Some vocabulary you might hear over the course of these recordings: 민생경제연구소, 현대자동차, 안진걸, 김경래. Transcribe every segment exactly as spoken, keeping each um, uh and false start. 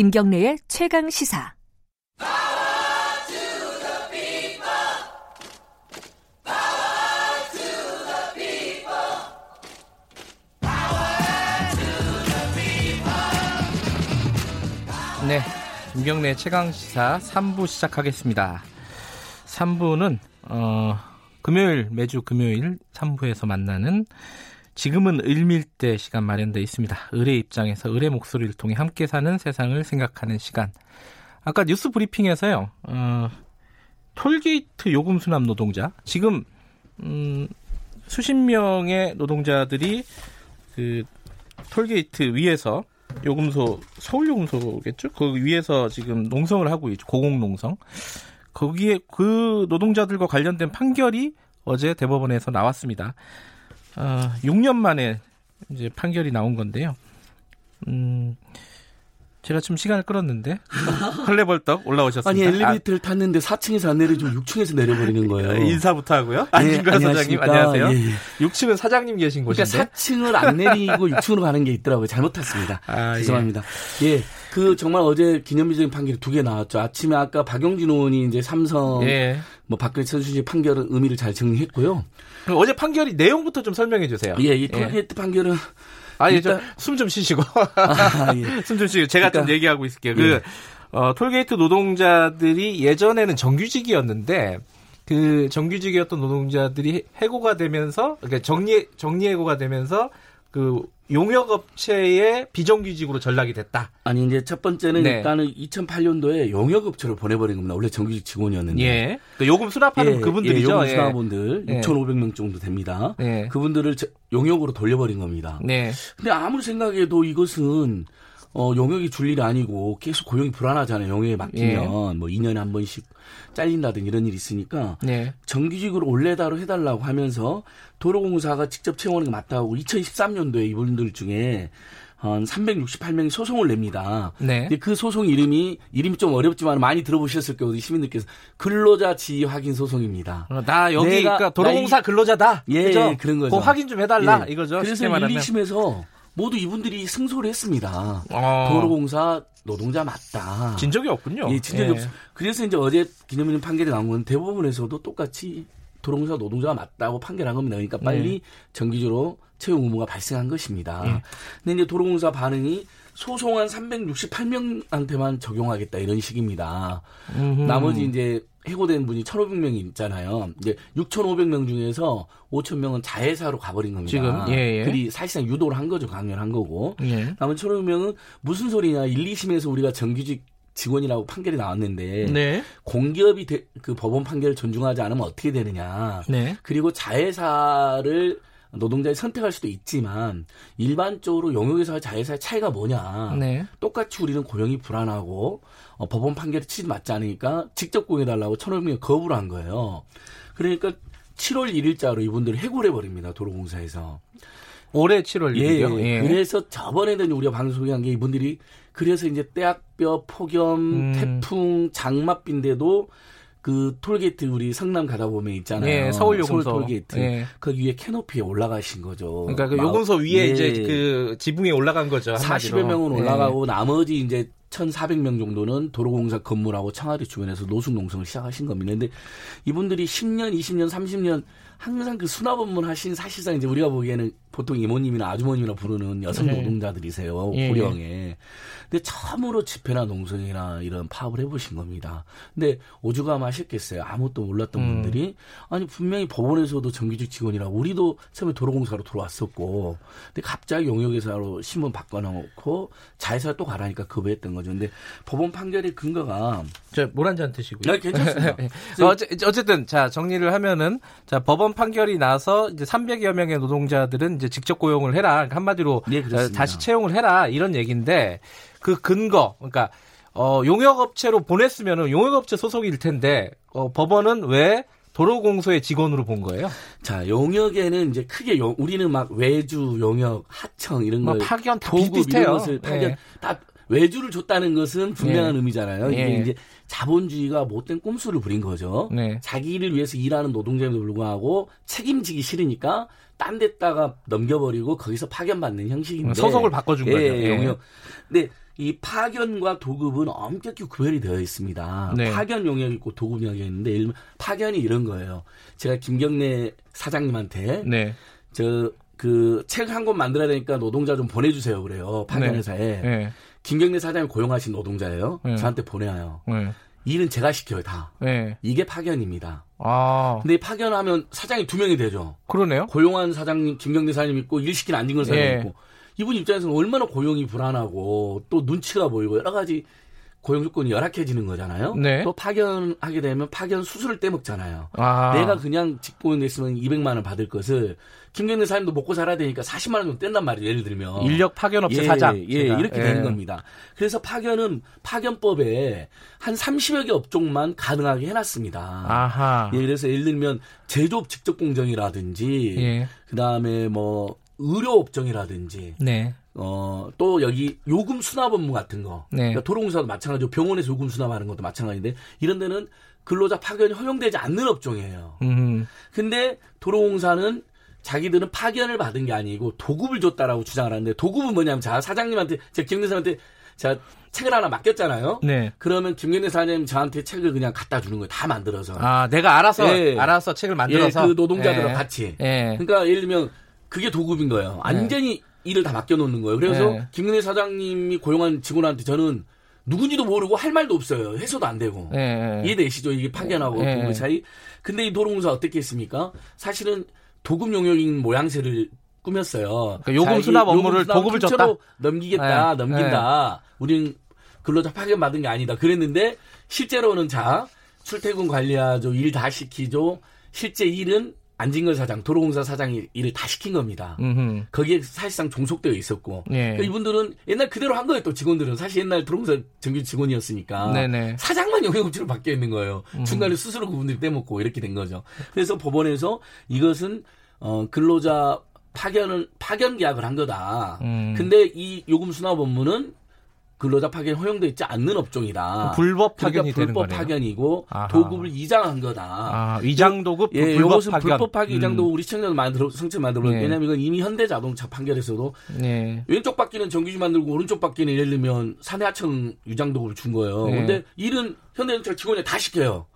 김경래의 최강시사. 네, 김경래 최강시사 삼 부 시작하겠습니다. 삼 부는 어, 금요일, 매주 금요일 삼 부에서 만나는 지금은 을밀대 시간 마련되어 있습니다. 을의 입장에서 을의 목소리를 통해 함께 사는 세상을 생각하는 시간. 아까 뉴스 브리핑에서요. 어, 톨게이트 요금 수납 노동자. 지금 음, 수십 명의 노동자들이 그 톨게이트 위에서 요금소, 서울 요금소겠죠? 그 위에서 지금 농성을 하고 있죠. 고공농성. 거기에 그 노동자들과 관련된 판결이 어제 대법원에서 나왔습니다. 어, 육 년 만에 이제 판결이 나온 건데요. 음, 제가 좀 시간을 끌었는데 헐레벌떡 올라오셨습니다. 아니, 엘리베이터를 탔는데 사 층에서 안 내려주면 육 층에서 내려버리는 거예요. 인사부터 하고요. 안진걸 네, 사장님 안녕하세요. 예, 예. 육 층은 사장님 계신 곳인데. 그러니까 사 층을 안 내리고 육 층으로 가는 게 있더라고요. 잘못 탔습니다. 아, 죄송합니다. 예. 예. 그 정말 어제 기념비적인 판결이 두 개 나왔죠. 아침에 아까 박용진 의원이 이제 삼성 예. 뭐 박근혜 선수의 판결은 의미를 잘 정리했고요. 어제 판결이 내용부터 좀 설명해 주세요. 예, 이 톨게이트 예. 판결은 아니, 일단... 숨 좀 쉬시고. 아, 예. 숨 좀 쉬고. 제가 그러니까... 좀 얘기하고 있을게요. 예. 그, 어, 톨게이트 노동자들이 예전에는 정규직이었는데, 그 정규직이었던 노동자들이 해고가 되면서, 그러니까 정리, 정리해고가 되면서, 그, 용역업체의 비정규직으로 전락이 됐다. 아니, 이제 첫 번째는 네. 일단은 이천팔 년도에 용역업체로 보내버린 겁니다. 원래 정규직 직원이었는데. 예. 그러니까 요금 수납하는 예, 그분들이죠. 예, 요금 수납원들 예. 육천오백 명 정도 됩니다. 예. 그분들을 용역으로 돌려버린 겁니다. 네. 근데 아무리 생각해도 이것은 어, 용역이 줄 일이 아니고 계속 고용이 불안하잖아요. 용역에 맡기면 예. 뭐 이 년에 한 번씩 잘린다든지 이런 일이 있으니까 예. 정규직으로 올레다로 해달라고 하면서 도로공사가 직접 채용하는 게 맞다고 이천십삼 년도에 이분들 중에 한 삼백육십팔 명이 소송을 냅니다. 네. 근데 그 소송 이름이 이름이 좀 어렵지만 많이 들어보셨을 거예요. 시민들께서 근로자 지위 확인 소송입니다. 어, 나 여기 내가, 그러니까 도로공사 나 이, 근로자다. 예, 그죠? 그런 거죠. 그 확인 좀 해달라 예. 이거죠. 그래서 일, 이 심에서 모두 이분들이 승소를 했습니다. 아. 도로공사 노동자 맞다. 진 적이 없군요. 예, 진 적이 예. 없어. 그래서 이제 어제 기념일인 판결이 나온 건 대법원에서도 똑같이 도로공사 노동자가 맞다고 판결한 겁니다. 그러니까 빨리 예. 정기적으로 채용 의무가 발생한 것입니다. 예. 근데 이제 도로공사 반응이 소송한 삼백육십팔 명한테만 적용하겠다 이런 식입니다. 음흠. 나머지 이제 해고된 분이 천오백 명이 있잖아요. 이제 육천오백 명 중에서 오천 명은 자회사로 가버린 겁니다. 지금 예, 예. 그리 사실상 유도를 한 거죠. 강요한 거고. 예. 나머지 천오백 명은 무슨 소리냐. 일, 이 심에서 우리가 정규직 직원이라고 판결이 나왔는데 네. 공기업이 대, 그 법원 판결을 존중하지 않으면 어떻게 되느냐. 네. 그리고 자회사를 노동자의 선택할 수도 있지만 일반적으로 용역회사와 자회사의 차이가 뭐냐. 네. 똑같이 우리는 고용이 불안하고 어, 법원 판결이 치지 맞지 않으니까 직접 고용해달라고 천오백 명이 거부를 한 거예요. 그러니까 칠월 일일자로 이분들을 해고를 해버립니다. 도로공사에서. 올해 칠월 일일이요? 예, 예. 그래서 저번에는 우리가 방송에 한 게 이분들이 그래서 이제 떼학뼈, 폭염, 음. 태풍, 장맛비인데도 그 톨게이트 우리 성남 가다 보면 있잖아요. 예, 서울 요금소. 서울 톨게이트. 예. 그 위에 캐노피에 올라가신 거죠. 그러니까 그 요금소 마을, 위에 예. 이제 그 지붕에 올라간 거죠. 사십여 명은 올라가고 예. 나머지 이제 천사백 명 정도는 도로공사 건물하고 청와대 주변에서 노숙농성을 시작하신 겁니다. 그런데 이분들이 십 년, 이십 년, 삼십 년 항상 그 수납업무 하신 사실상 이제 우리가 보기에는 보통 이모님이나 아주머님이나 부르는 여성 노동자들이세요. 고령에. 예. 근데 처음으로 집회나 농성이나 이런 파업을 해보신 겁니다. 근데 오죽하면 하셨겠어요. 아무것도 몰랐던 음. 분들이. 아니 분명히 법원에서도 정규직 직원이라고 우리도 처음에 도로공사로 들어왔었고 근데 갑자기 용역회사로 신분 바꿔놓고 자회사 또 가라니까 거부했던 거예요. 근데 법원 판결의 근거가 저 물 한 잔 드시고요. 네, 괜찮습니다. 어쨌든 자 정리를 하면은 자 법원 판결이 나서 이제 삼백여 명의 노동자들은 이제 직접 고용을 해라 한마디로 네, 다시 채용을 해라 이런 얘기인데 그 근거 그러니까 어, 용역업체로 보냈으면은 용역업체 소속일 텐데 어, 법원은 왜 도로공소의 직원으로 본 거예요? 자, 용역에는 이제 크게 용, 우리는 막 외주 용역 하청 이런 거 파견 다 비슷해요. 파견 네. 다 외주를 줬다는 것은 분명한 네. 의미잖아요. 이게 네. 이제 자본주의가 못된 꼼수를 부린 거죠. 네. 자기를 위해서 일하는 노동자임에도 불구하고 책임지기 싫으니까 딴 데다가 넘겨버리고 거기서 파견받는 형식인데. 서석을 바꿔준 예, 거죠. 예. 근데 이 파견과 도급은 엄격히 구별이 되어 있습니다. 네. 파견 용역이 있고 도급 용역이 있는데 파견이 이런 거예요. 제가 김경래 사장님한테 네. 저 그 책 한 권 만들어야 되니까 노동자 좀 보내주세요 그래요. 파견 회사에. 네. 네. 김경래 사장이 고용하신 노동자예요. 네. 저한테 보내요. 네. 일은 제가 시켜요 다. 네. 이게 파견입니다. 아. 근데 파견하면 사장이 두 명이 되죠. 그러네요. 고용한 사장님 김경래 사장님 있고 일 시킨 안진걸 사장님 네. 있고. 이분 입장에서는 얼마나 고용이 불안하고 또 눈치가 보이고 여러 가지 고용 조건이 열악해지는 거잖아요. 네. 또 파견하게 되면 파견 수수료를 떼먹잖아요. 아. 내가 그냥 직보에 있으면 이백만 원 받을 것을 김경래 사장님도 먹고 살아야 되니까 사십만 원 정도 뗀단 말이에요. 예를 들면. 인력 파견업체 예, 사장. 예, 제가. 이렇게 예. 되는 겁니다. 그래서 파견은 파견법에 한 삼십여 개 업종만 가능하게 해놨습니다. 아하. 예, 그래서 예를 들면 제조업 직접 공정이라든지 예. 그다음에 뭐 의료업종이라든지, 네. 어, 또 여기 요금 수납 업무 같은 거, 네. 그러니까 도로공사도 마찬가지고 병원에서 요금 수납하는 것도 마찬가지인데 이런 데는 근로자 파견이 허용되지 않는 업종이에요. 음. 근데 도로공사는 자기들은 파견을 받은 게 아니고 도급을 줬다라고 주장을 하는데 도급은 뭐냐면 자 사장님한테 제가 김경래 사장님한테 제가 책을 하나 맡겼잖아요. 네. 그러면 김경래 사장님 저한테 책을 그냥 갖다 주는 거예요. 다 만들어서. 아, 내가 알아서 예. 알아서 책을 만들어서 예, 그 노동자들하고 예. 같이. 예. 그러니까 예를 들면. 그게 도급인 거예요. 완전히 네. 일을 다 맡겨놓는 거예요. 그래서 네. 김근혜 사장님이 고용한 직원한테 저는 누군지도 모르고 할 말도 없어요. 해소도 안 되고. 네. 이해되시죠? 이게 파견하고 네. 도급 차이. 근데 이 도로공사가 어떻게 했습니까? 사실은 도급 용역인 모양새를 꾸몄어요. 그러니까 요금 수납 업무를 도급을 줬다. 넘기겠다. 네. 넘긴다. 네. 우린 근로자 파견 받은 게 아니다. 그랬는데 실제로는 자 출퇴근 관리하죠. 일 다 시키죠. 실제 일은 안진걸 사장, 도로공사 사장이 일을 다 시킨 겁니다. 음흠. 거기에 사실상 종속되어 있었고 예. 그러니까 이분들은 옛날 그대로 한 거예요. 또 직원들은 사실 옛날 도로공사 정규 직원이었으니까 네네. 사장만 영역업체로 바뀌어 있는 거예요. 음흠. 중간에 스스로 그분들이 떼먹고 이렇게 된 거죠. 그래서 법원에서 이것은 어, 근로자 파견은 파견 계약을 한 거다. 음. 근데 이 요금 수납 업무는 근로자 파견 허용되어 있지 않는 업종이다. 불법 파견이 그러니까 불법 되는 파견이고 아하. 도급을 이장한 거다. 아, 이장 도급 예, 불법 이것은 파견. 불법 파견 이장 도급 우리 시청자도 많이 들어 성찰 많이 들어요. 네. 왜냐하면 이건 이미 현대자동차 판결에서도 네. 왼쪽 바퀴는 정규직 만들고 오른쪽 바퀴는 예를 들면 사내하청 유장 도급을 준 거예요. 그런데 네. 일은 현대자동차 직원이 다 시켜요.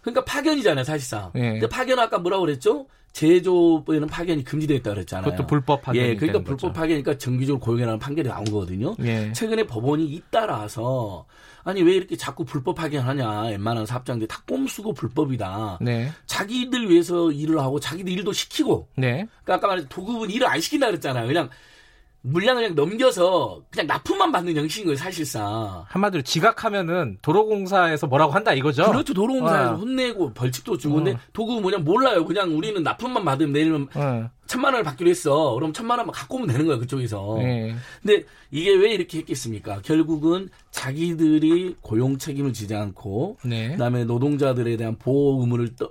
그러니까 파견이잖아요, 사실상. 네. 근데 파견은 아까 뭐라고 그랬죠? 제조업에는 파견이 금지되어 있다고 그랬잖아요. 그것도 불법 파견이 예, 그러니까 불법 거죠. 파견이니까 정규적으로 고용해라는 판결이 나온 거거든요. 예. 최근에 법원이 잇따라서 아니 왜 이렇게 자꾸 불법 파견하냐. 웬만한 사업장들이 다 꼼수고 불법이다. 네. 자기들 위해서 일을 하고 자기들 일도 시키고. 네. 그러니까 아까 말했듯이 도급은 일을 안 시킨다 그랬잖아요. 그냥 물량을 그냥 넘겨서 그냥 납품만 받는 형식인 거예요, 사실상. 한마디로 지각하면은 도로공사에서 뭐라고 한다 이거죠? 그렇죠. 도로공사에서 어. 혼내고 벌칙도 주고. 어. 근데 도급은 뭐냐 몰라요. 그냥 우리는 납품만 받으면 내일은 어. 천만 원을 받기로 했어. 그럼 천만 원만 갖고 오면 되는 거예요, 그쪽에서. 네. 근데 이게 왜 이렇게 했겠습니까? 결국은 자기들이 고용 책임을 지지 않고 네. 그다음에 노동자들에 대한 보호 의무를 또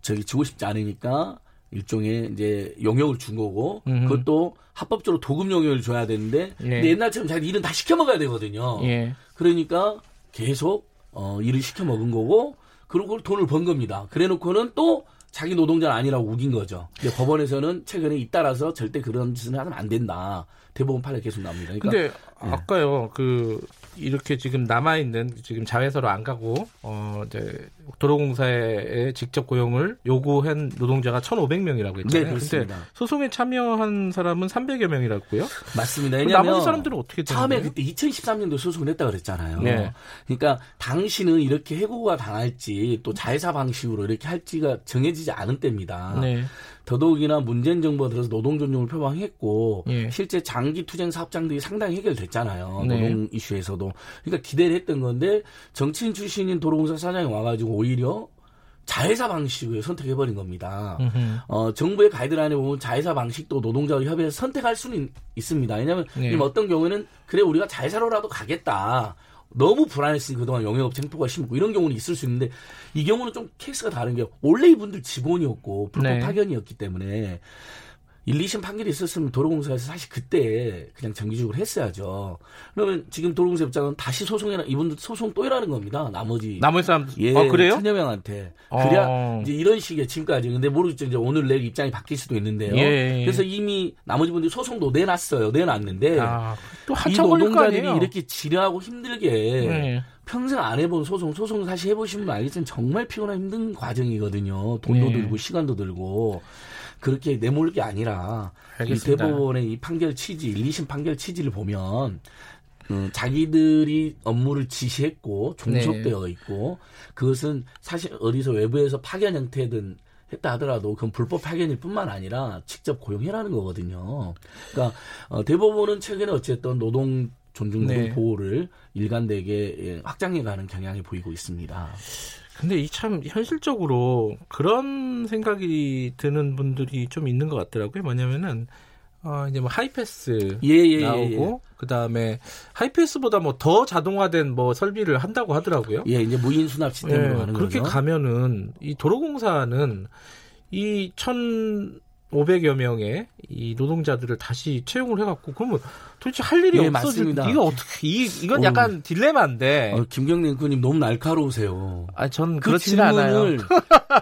저기 지고 싶지 않으니까 일종의 이제 용역을 준 거고 음흠. 그것도 합법적으로 도급 용역을 줘야 되는데 예. 근데 옛날처럼 자기 일은 다 시켜 먹어야 되거든요. 예. 그러니까 계속 어, 일을 시켜 먹은 거고 그러고 돈을 번 겁니다. 그래놓고는 또 자기 노동자는 아니라고 우긴 거죠. 근데 법원에서는 최근에 잇따라서 절대 그런 짓은 하면 안 된다. 대법원 판례 계속 나옵니다. 그런데 그러니까, 예. 아까요 그 이렇게 지금 남아 있는 지금 자회사로 안 가고 어 이제 도로공사에 직접 고용을 요구한 노동자가 천오백 명이라고 했잖아요. 네, 그렇습니다. 소송에 참여한 사람은 삼백여 명이라고요? 맞습니다. 왜냐면 나머지 사람들은 어떻게 되는 처음에 거예요? 그때 이천십삼 년도 소송을 했다 그랬잖아요. 네. 그러니까 당시는 이렇게 해고가 당할지 또 자회사 방식으로 이렇게 할지가 정해지지 않은 때입니다. 네. 더더욱이나 문재인 정부가 들어서 노동 존중을 표방했고 예. 실제 장기 투쟁 사업장들이 상당히 해결됐잖아요. 네. 노동 이슈에서도. 그러니까 기대를 했던 건데 정치인 출신인 도로공사 사장이 와가지고 오히려 자회사 방식을 선택해버린 겁니다. 어, 정부의 가이드라인에 보면 자회사 방식도 노동자와 협의해서 선택할 수는 있습니다. 왜냐하면 네. 어떤 경우에는 그래 우리가 자회사로라도 가겠다. 너무 불안했으니 그동안 영역업 쟁포가 심고 이런 경우는 있을 수 있는데 이 경우는 좀 케이스가 다른 게 원래 이분들 직원이었고 불법 네. 파견이었기 때문에 일, 이심 판결이 있었으면 도로공사에서 사실 그때 그냥 정기적으로 했어야죠. 그러면 지금 도로공사 입장은 다시 소송이나 이분들 소송 또 이라는 겁니다. 나머지 나머지 사람 예, 아, 그래요? 천여 명한테 그래야 아... 이제 이런 식의 지금까지 근데 모르겠죠. 이제 오늘 내일 입장이 바뀔 수도 있는데요. 예, 예. 그래서 이미 나머지 분들이 소송도 내놨어요. 내놨는데 아, 또 한참 걸릴 거 아니에요. 이 노동자들이 이렇게 지려하고 힘들게 예. 평생 안 해본 소송, 소송 사실 해보시면 알겠지만 정말 피곤하고 힘든 과정이거든요. 돈도 예. 들고 시간도 들고. 그렇게 내몰 게 아니라 이 대법원의 이 판결 취지, 일, 이심 판결 취지를 보면 음, 자기들이 업무를 지시했고 종속되어 네. 있고 그것은 사실 어디서 외부에서 파견 형태든 했다 하더라도 그건 불법 파견일 뿐만 아니라 직접 고용해라는 거거든요. 그러니까 어, 대법원은 최근에 어쨌든 노동 존중 노동 네. 보호를 일관되게 확장해가는 경향이 보이고 있습니다. 근데 이 참 현실적으로 그런 생각이 드는 분들이 좀 있는 것 같더라고요. 뭐냐면은 어 이제 뭐 하이패스 예, 예, 나오고 예, 예. 그 다음에 하이패스보다 뭐 더 자동화된 뭐 설비를 한다고 하더라고요. 예, 이제 무인 수납 시스템으로 예, 가는 그렇게 거죠. 그렇게 가면은 이 도로공사는 이 천오백여 명의 이 노동자들을 다시 채용을 해갖고 그러면 도대체 할 일이 예, 없어질 이거 어떻게 이 이건 약간 어, 딜레마인데. 어, 김경래 의원님 너무 날카로우세요. 아, 전 그렇지 않아요.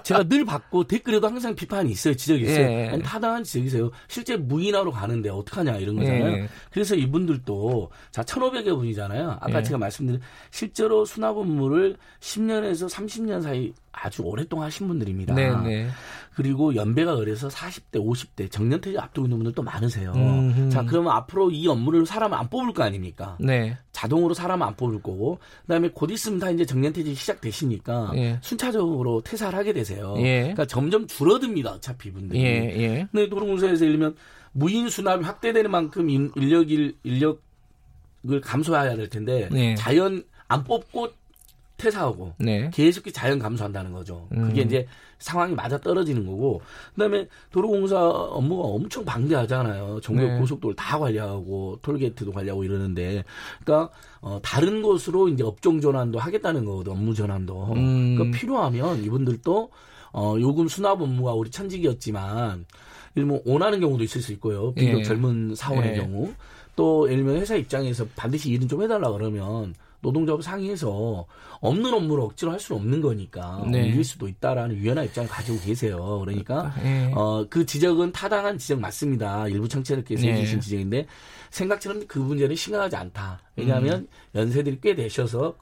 제가 늘 받고 댓글에도 항상 비판이 있어요, 지적이 있어요. 예, 아니, 타당한 지적이세요. 실제 무인화로 가는데 어떡하냐 이런 거잖아요. 예. 그래서 이분들도 자 천오백여 분이잖아요. 아까 예. 제가 말씀드린 실제로 수납 업무를 십 년에서 삼십 년 사이 아주 오랫동안 하신 분들입니다. 네, 네. 그리고 연배가 그래서 사십 대, 오십 대 정년퇴직 앞두고 있는 분들도 많으세요. 음흠. 자 그러면 앞으로 이 업무 물론 사람 안 뽑을 거 아닙니까? 네. 자동으로 사람 안 뽑을 거고, 그다음에 곧 있으면 다 이제 정년퇴직 시작되시니까 예. 순차적으로 퇴사를 하게 되세요. 예. 그러니까 점점 줄어듭니다. 어차피 분들이. 예. 예. 근데 도로공사에서 예를 들면 무인 수납이 확대되는 만큼 인력일 인력을 감소해야 될 텐데 예. 자연 안 뽑고 퇴사하고 네. 계속 자연 감소한다는 거죠. 음. 그게 이제 상황이 맞아 떨어지는 거고, 그다음에 도로공사 업무가 엄청 방대하잖아요. 전국 네. 고속도로를 다 관리하고 톨게이트도 관리하고 이러는데, 그러니까 어, 다른 곳으로 이제 업종 전환도 하겠다는 거거든. 업무 전환도. 음. 그러니까 필요하면 이분들도 어, 요금 수납 업무가 우리 천직이었지만, 뭐 원하는 경우도 있을 수 있고요. 비교적 예. 젊은 사원의 예. 경우, 또 예를 들면 회사 입장에서 반드시 일은 좀 해달라 그러면. 노동자하고 상의해서 없는 업무를 억지로 할 수는 없는 거니까 네. 밀릴 수도 있다라는 유연한 입장을 가지고 계세요. 그러니까 네. 어, 그 지적은 타당한 지적 맞습니다. 일부 청취자들께서 네. 해주신 지적인데 생각처럼 그 문제는 심각하지 않다. 왜냐하면 음. 연세들이 꽤 되셔서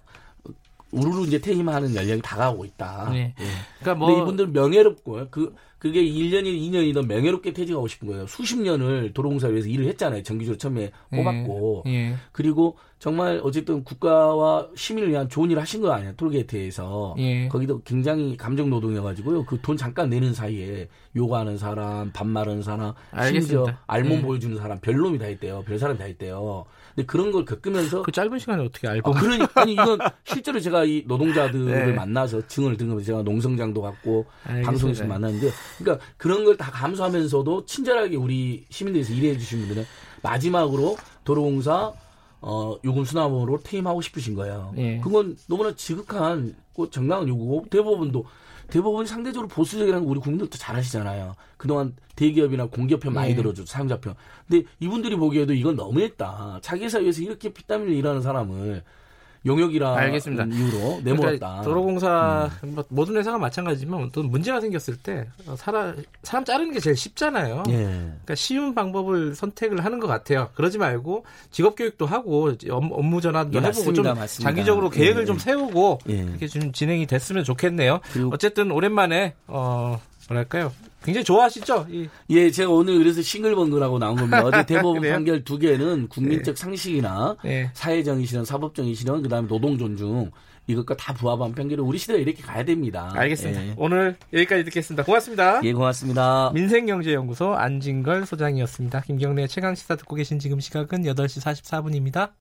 우르르 이제 퇴임하는 연령이 다가오고 있다. 네. 네. 그러니까 뭐 근데 이분들은 명예롭고 그 그게 일 년이든 이 년이든 명예롭게 퇴직하고 싶은 거예요. 수십 년을 도로공사 위해서 일을 했잖아요. 정규직으로 처음에 뽑았고. 예, 예. 그리고 정말 어쨌든 국가와 시민을 위한 좋은 일을 하신 거 아니에요. 톨게이트에서. 예. 거기도 굉장히 감정노동이어가지고요. 그 돈 잠깐 내는 사이에 요구하는 사람, 반말하는 사람, 알겠습니다. 심지어 알몸 예. 보여주는 사람, 별놈이 다 있대요. 별 사람 다 있대요. 근데 그런 걸 겪으면서. 그 짧은 시간에 어떻게 알고. 아, 그러니까. 아니, 이건 실제로 제가 이 노동자들을 네. 만나서 증언을 듣는 거예요. 제가 농성장도 갔고 알겠습니다. 방송에서 만났는데. 그러니까 그런 걸 다 감수하면서도 친절하게 우리 시민들에서 일해 주신 분들은 마지막으로 도로공사 어, 요금 수납으로 퇴임하고 싶으신 거예요. 예. 그건 너무나 지극한 정당한 요구고 대법원도 대법원이 상대적으로 보수적이라는 거 우리 국민들도 잘 아시잖아요. 그동안 대기업이나 공기업 편 많이 예. 들어주죠. 사용자 편. 근데 이분들이 보기에도 이건 너무했다. 자기 사회에서 이렇게 피땀 흘리는 일하는 사람을 용역이라 알겠습니다. 이유로 내몰았다. 그러니까 도로공사 음. 모든 회사가 마찬가지지만 어떤 문제가 생겼을 때 사람, 사람 자르는 게 제일 쉽잖아요. 예. 그러니까 쉬운 방법을 선택을 하는 것 같아요. 그러지 말고 직업 교육도 하고 업무 전환도 예, 해보고 맞습니다, 좀 맞습니다. 장기적으로 계획을 예. 좀 세우고 예. 그렇게 좀 진행이 됐으면 좋겠네요. 어쨌든 오랜만에 어, 뭐랄까요? 굉장히 좋아하시죠? 이. 예, 제가 오늘 그래서 싱글벙글하고 나온 겁니다. 어제 대법원 판결 두 개는 국민적 네. 상식이나 네. 사회적인 실현, 사법적인 실현, 그다음에 노동 존중 이것과 다 부합한 판결을 우리 시대가 이렇게 가야 됩니다. 알겠습니다. 예. 오늘 여기까지 듣겠습니다. 고맙습니다. 예, 고맙습니다. 민생경제연구소 안진걸 소장이었습니다. 김경래 최강시사 듣고 계신 지금 시각은 여덟 시 사십사 분입니다.